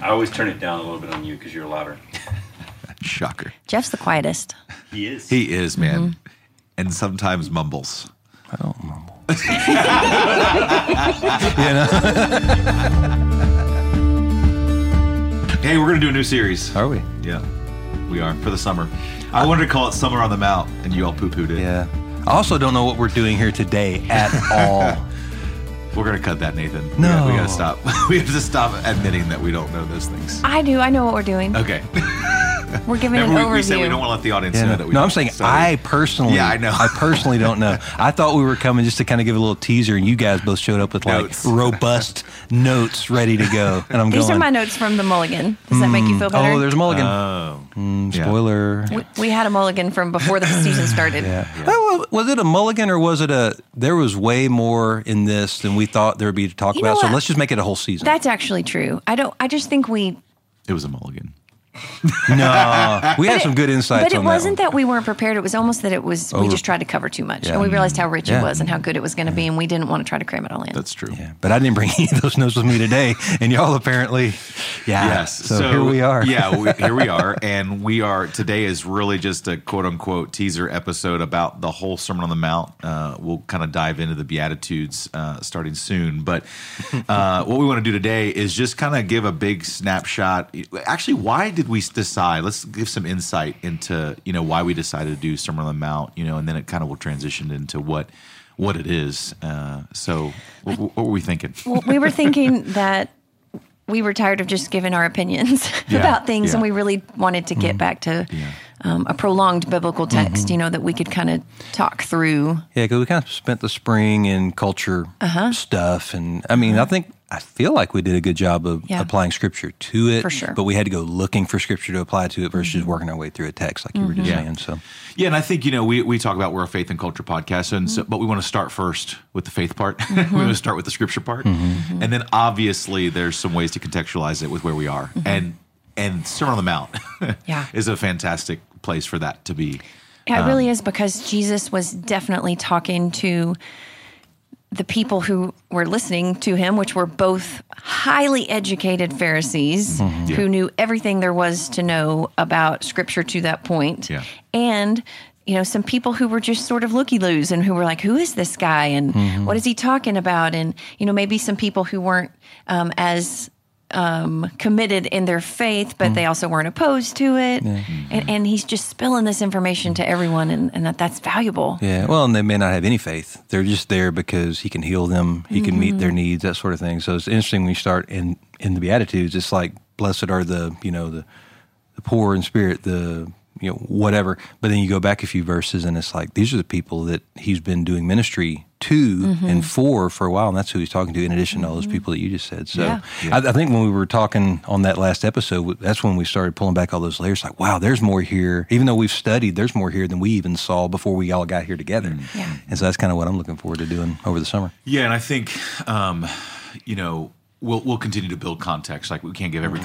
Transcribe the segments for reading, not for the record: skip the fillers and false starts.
I always turn it down a little bit on you because you're louder. Shocker. Jeff's the quietest. He is. He is, man. Mm-hmm. And sometimes mumbles. I don't mumble. You know? Hey, we're going to do a new series. Are we? Yeah, we are, for the summer. I wanted to call it Summer on the Mount, and you all poo-pooed it. Yeah. I also don't know what we're doing here today at all. We're going to cut that, Nathan. No. We got to stop. We have to stop admitting that we don't know those things. I do. I know what we're doing. Okay. We're giving an overview. We said we don't want to let the audience know that we don't. No, I'm saying I personally don't know. I thought we were coming just to kind of give a little teaser, and you guys both showed up with notes. Like robust notes ready to go. And I'm These are my notes from the mulligan. Does that make you feel better? Oh, there's a mulligan. Spoiler. We had a mulligan from before the season started. Yeah. Oh, was it a mulligan or was it a, there was way more in this than we thought there would be to talk about. So let's just make it a whole season. That's actually true. I just think it was a mulligan. No, we had some good insights on that. But it wasn't that we weren't prepared. It was almost that we just tried to cover too much. Yeah. And we realized how rich it was and how good it was going to be, and we didn't want to try to cram it all in. That's true. Yeah. But I didn't bring any of those notes with me today, and y'all apparently, Yes. So here we are. Here we are. And today is really just a quote-unquote teaser episode about the whole Sermon on the Mount. We'll kind of dive into the Beatitudes starting soon. But what we want to do today is just kind of give a big snapshot. Actually, why did we decide? Let's give some insight into why we decided to do Sermon on the Mount, and then it kind of will transition into what it is. So what were we thinking? Well, we were thinking that we were tired of just giving our opinions about things, and we really wanted to get back to a prolonged biblical text, that we could kind of talk through. Yeah, because we kind of spent the spring in culture stuff, and I feel like we did a good job of applying Scripture to it, for sure. But we had to go looking for Scripture to apply to it versus working our way through a text, like you were just saying. So, and I think we talk about we're a faith and culture podcast, and so, but we want to start first with the faith part. We want to start with the Scripture part, and then obviously there's some ways to contextualize it with where we are, and Sermon on the Mount is a fantastic place for that to be. Yeah, it really is, because Jesus was definitely talking to the people who were listening to him, which were both highly educated Pharisees who knew everything there was to know about Scripture to that point. Yeah. And, some people who were just sort of looky-loos and who were like, who is this guy and what is he talking about? And, maybe some people who weren't as committed in their faith, but they also weren't opposed to it. Yeah. And he's just spilling this information to everyone, and that's valuable. Yeah. Well, and they may not have any faith. They're just there because he can heal them. He can meet their needs, that sort of thing. So it's interesting when you start in the Beatitudes, it's like, blessed are the poor in spirit, whatever. But then you go back a few verses and it's like, these are the people that he's been doing ministry to and for a while, and that's who he's talking to, in addition to all those people that you just said. So I think when we were talking on that last episode, that's when we started pulling back all those layers, like, wow, there's more here. Even though we've studied, there's more here than we even saw before we all got here together. Yeah. And so that's kind of what I'm looking forward to doing over the summer. Yeah, and I think, We'll continue to build context. Like, we can't give every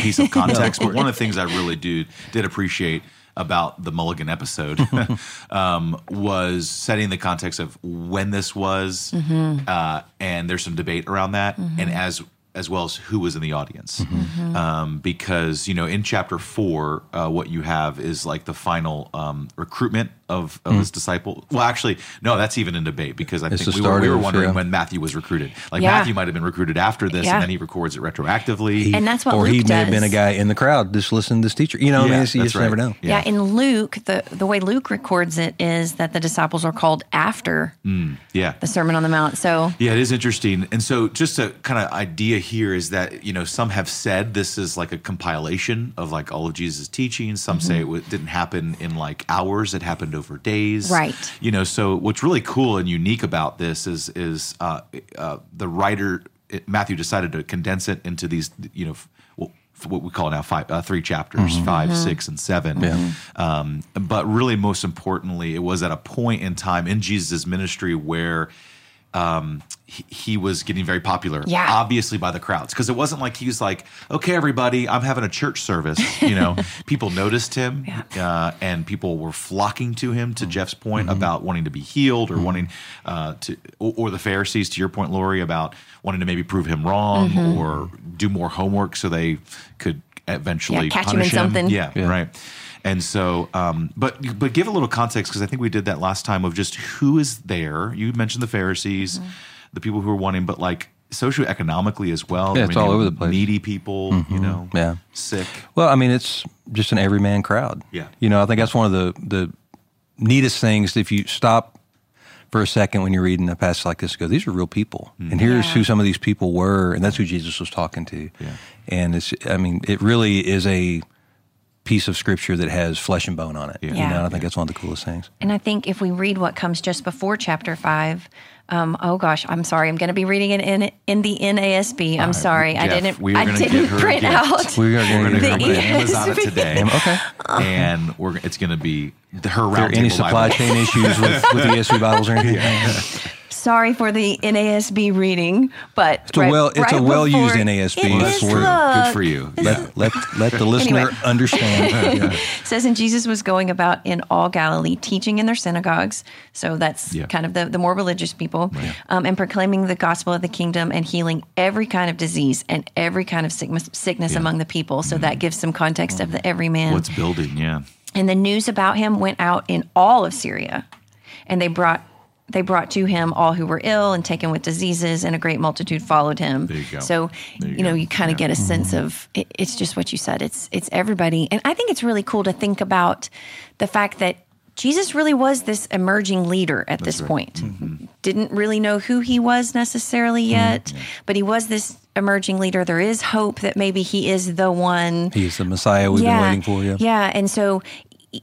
piece of context, but one of the things I really did appreciate about the Mulligan episode was setting the context of when this was, and there's some debate around that, and as well as who was in the audience. Because, in chapter 4, what you have is like the final recruitment of his disciple. Well, actually, no, that's even in debate, because I think we were wondering when Matthew was recruited. Like, Matthew might have been recruited after this, and then he records it retroactively. And that's what Luke does. Or he may have been a guy in the crowd just listening to this teacher. You just never know. Yeah, in Luke, the way Luke records it is that the disciples are called after the Sermon on the Mount. So yeah, it is interesting. And so just a kind of idea here is that, some have said this is like a compilation of like all of Jesus' teaching. Some say it didn't happen in like hours. It happened over days. Right. So what's really cool and unique about this is the writer, Matthew, decided to condense it into these, what we call now three chapters, 5, 6, and 7. Yeah. But really most importantly, it was at a point in time in Jesus' ministry where he was getting very popular, obviously by the crowds. Because it wasn't like he was like, okay, everybody, I'm having a church service. You know, people noticed him and people were flocking to him, to Jeff's point about wanting to be healed or wanting to, or the Pharisees, to your point, Lori, about wanting to maybe prove him wrong or do more homework so they could eventually punish him. Something. And so, but give a little context, because I think we did that last time, of just who is there. You mentioned the Pharisees, the people who are wanting, but like socioeconomically as well. Yeah, I mean, it's all over the place. Needy people, you know, sick. Well, I mean, it's just an everyman crowd. Yeah. You know, I think that's one of the neatest things. If you stop for a second when you're reading a passage like this, go, these are real people. And here's who some of these people were, and that's who Jesus was talking to. Yeah. And it's, I mean, it really is a piece of scripture that has flesh and bone on it. Yeah. You know, I think that's one of the coolest things. And I think if we read what comes just before chapter 5, oh gosh, I'm sorry, I'm going to be reading it in the NASB. I'm sorry, Jeff, I didn't print out. We're going to get Amazon today, and it's going to be her roundtable. Are there any supply chain issues with ESV Bibles or anything? Sorry for the NASB reading, but it's a well-used NASB. Good for you. Let the listener understand. It says, and Jesus was going about in all Galilee, teaching in their synagogues. So that's kind of the more religious people, and proclaiming the gospel of the kingdom and healing every kind of disease and every kind of sickness among the people. So that gives some context of the everyman. What's building, And the news about him went out in all of Syria, and they brought to him all who were ill and taken with diseases, and a great multitude followed him. There you go. So, you kind of get a sense of, it's just what you said. It's everybody. And I think it's really cool to think about the fact that Jesus really was this emerging leader at this point. Didn't really know who he was necessarily yet, but he was this emerging leader. There is hope that maybe he is the one. He is the Messiah we've been waiting for. Yeah. And so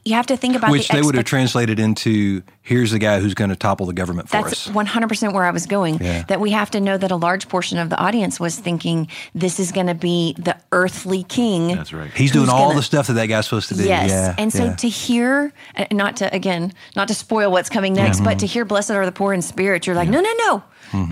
you have to think about which they would have translated into, here's the guy who's going to topple the government for us. That's 100% where I was going, that we have to know that a large portion of the audience was thinking, this is going to be the earthly king. That's right. He's doing all the stuff that guy's supposed to do. Yes. Yeah, and so to hear, not to spoil what's coming next, but to hear, blessed are the poor in spirit, you're like, no.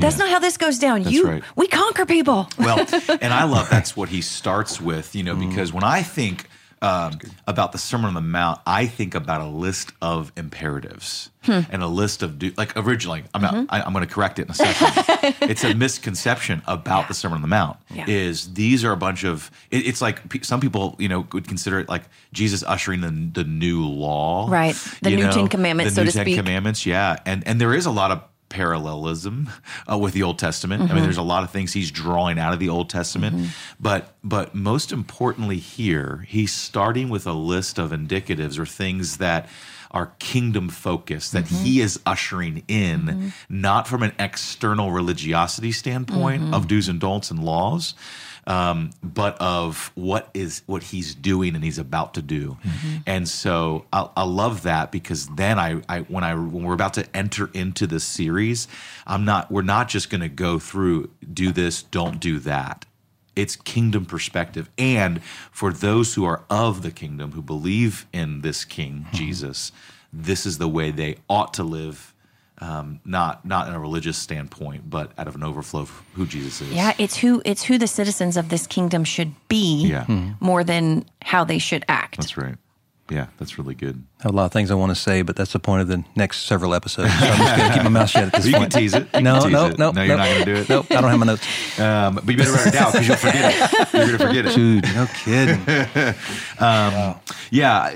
That's not how this goes down. That's we conquer people. Well, and I love that's what he starts with, because when I think about the Sermon on the Mount, I think about a list of imperatives and a list of originally. I'm going to correct it in a second. It's a misconception about the Sermon on the Mount. Is these are a bunch of it's like some people would consider it like Jesus ushering the new law, right? The new Ten Commandments, so to speak. The new Ten Commandments, and there is a lot of parallelism with the Old Testament. I mean, there's a lot of things he's drawing out of the Old Testament, but most importantly here, he's starting with a list of indicatives or things that are kingdom focused, that he is ushering in, not from an external religiosity standpoint of do's and don'ts and laws, but of what he's doing and he's about to do. And so I love that, because then when we're about to enter into this series, we're not just going to go through, do this, don't do that. It's kingdom perspective. And for those who are of the kingdom, who believe in this King, Jesus, this is the way they ought to live. Not in a religious standpoint, but out of an overflow of who Jesus is. Yeah, it's who the citizens of this kingdom should be more than how they should act. That's right. Yeah, that's really good. I have a lot of things I want to say, but that's the point of the next several episodes. So I'm just going to keep my mouth shut at this point. You can tease it. No, you're not going to do it. Nope, I don't have my notes. But you better write it down, because you'll forget it. You're going to forget it. Dude, no kidding. Wow. Yeah,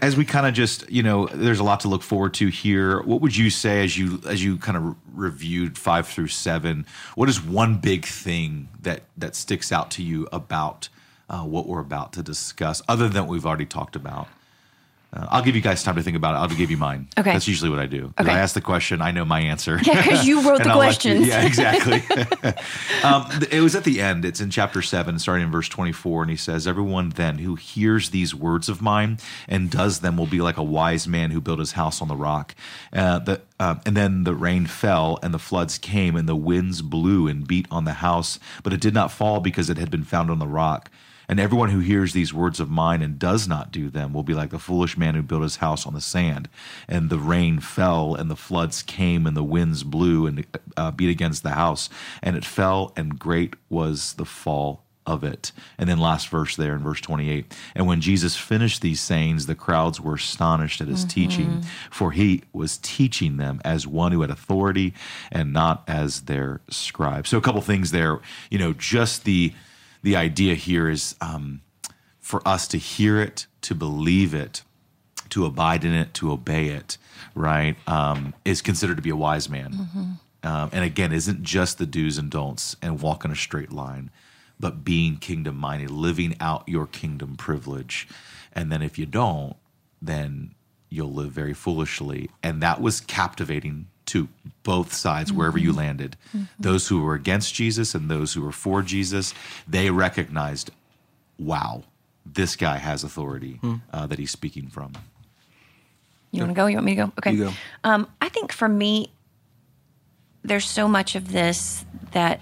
as we kind of just, there's a lot to look forward to here. What would you say as you kind of reviewed 5 through 7? What is one big thing that sticks out to you about what we're about to discuss, other than what we've already talked about? I'll give you guys time to think about it. I'll give you mine. Okay. That's usually what I do. Okay. I ask the question. I know my answer. Yeah, because you wrote the questions. Yeah, exactly. It was at the end. It's in chapter 7, starting in verse 24, and he says, "Everyone then who hears these words of mine and does them will be like a wise man who built his house on the rock. And then the rain fell and the floods came and the winds blew and beat on the house, but it did not fall because it had been found on the rock. And everyone who hears these words of mine and does not do them will be like a foolish man who built his house on the sand. And the rain fell, and the floods came, and the winds blew and beat against the house. And it fell, and great was the fall of it. And then last verse there in verse 28. And when Jesus finished these sayings, the crowds were astonished at his teaching, for he was teaching them as one who had authority and not as their scribe. So a couple things there, you know, just the idea here is for us to hear it, to believe it, to abide in it, to obey it, right, is considered to be a wise man. And again, isn't just the do's and don'ts and walk in a straight line, but being kingdom-minded, living out your kingdom privilege. And then if you don't, then you'll live very foolishly. And that was captivating to both sides, wherever you landed. Those who were against Jesus and those who were for Jesus, they recognized, wow, this guy has authority that he's speaking from. You want to go? You want me to go? Okay. You go. I think for me, there's so much of this that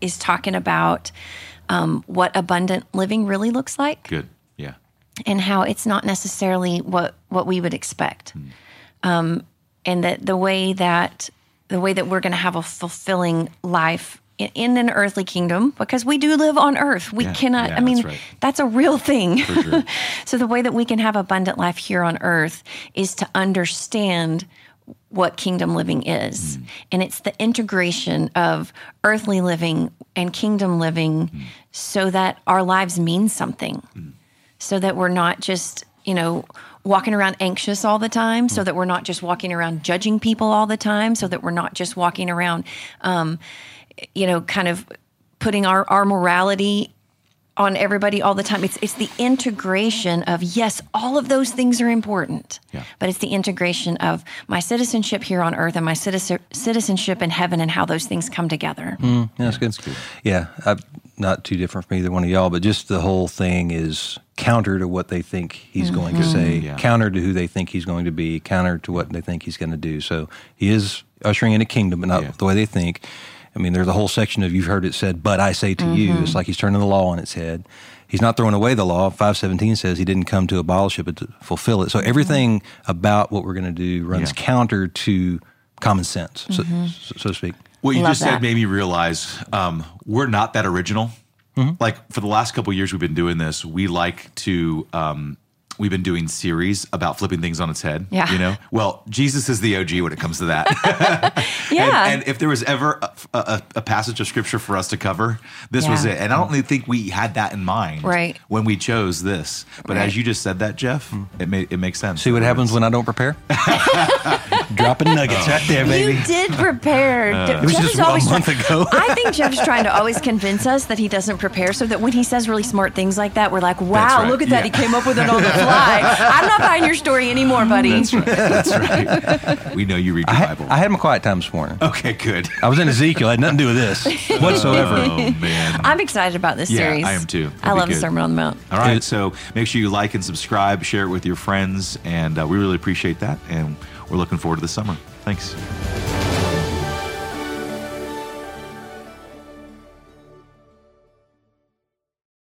is talking about what abundant living really looks like. Good, yeah. And how it's not necessarily what we would expect. And that the way that we're going to have a fulfilling life in an earthly kingdom, because we do live on earth. We cannot, I mean, that's a real thing. For sure. So the way that we can have abundant life here on earth is to understand what kingdom living is. And it's the integration of earthly living and kingdom living so that our lives mean something, so that we're not just, you know, walking around anxious all the time, so that we're not just walking around judging people all the time, so that we're not just walking around, you know, kind of putting our morality on everybody all the time. It's the integration of, yes, all of those things are important, but it's the integration of my citizenship here on earth and my citizenship in heaven and how those things come together. That's good. That's good. Yeah, not too different from either one of y'all, but just the whole thing is counter to what they think he's going to say, counter to who they think he's going to be, counter to what they think he's going to do. So he is ushering in a kingdom, but not the way they think. I mean, there's a whole section of you've heard it said, but I say to you. It's like he's turning the law on its head. He's not throwing away the law. 5:17 says he didn't come to abolish it, but to fulfill it. So everything about what we're going to do runs counter to common sense, so to speak. What you just said made me realize we're not that original. Like for the last couple of years we've been doing this, we like to we've been doing series about flipping things on its head, you know? Well, Jesus is the OG when it comes to that. And if there was ever a passage of scripture for us to cover, this was it. And I don't really think we had that in mind when we chose this. But as you just said that, Jeff, it makes sense. See what happens when I don't prepare? Dropping nuggets right there, baby. You did prepare. It was just a month ago. I think Jeff's trying to always convince us that he doesn't prepare, so that when he says really smart things like that, we're like, wow, look at that. He came up with it on the I'm not buying your story anymore, buddy. That's right. That's right. We know you read your Bible. I had my quiet time this morning. Okay, good. I was in Ezekiel. I had nothing to do with this whatsoever. Oh, man. I'm excited about this series. Yeah, I am too. I love Sermon on the Mount. All right, so make sure you like and subscribe, share it with your friends, and we really appreciate that, and we're looking forward to the summer. Thanks.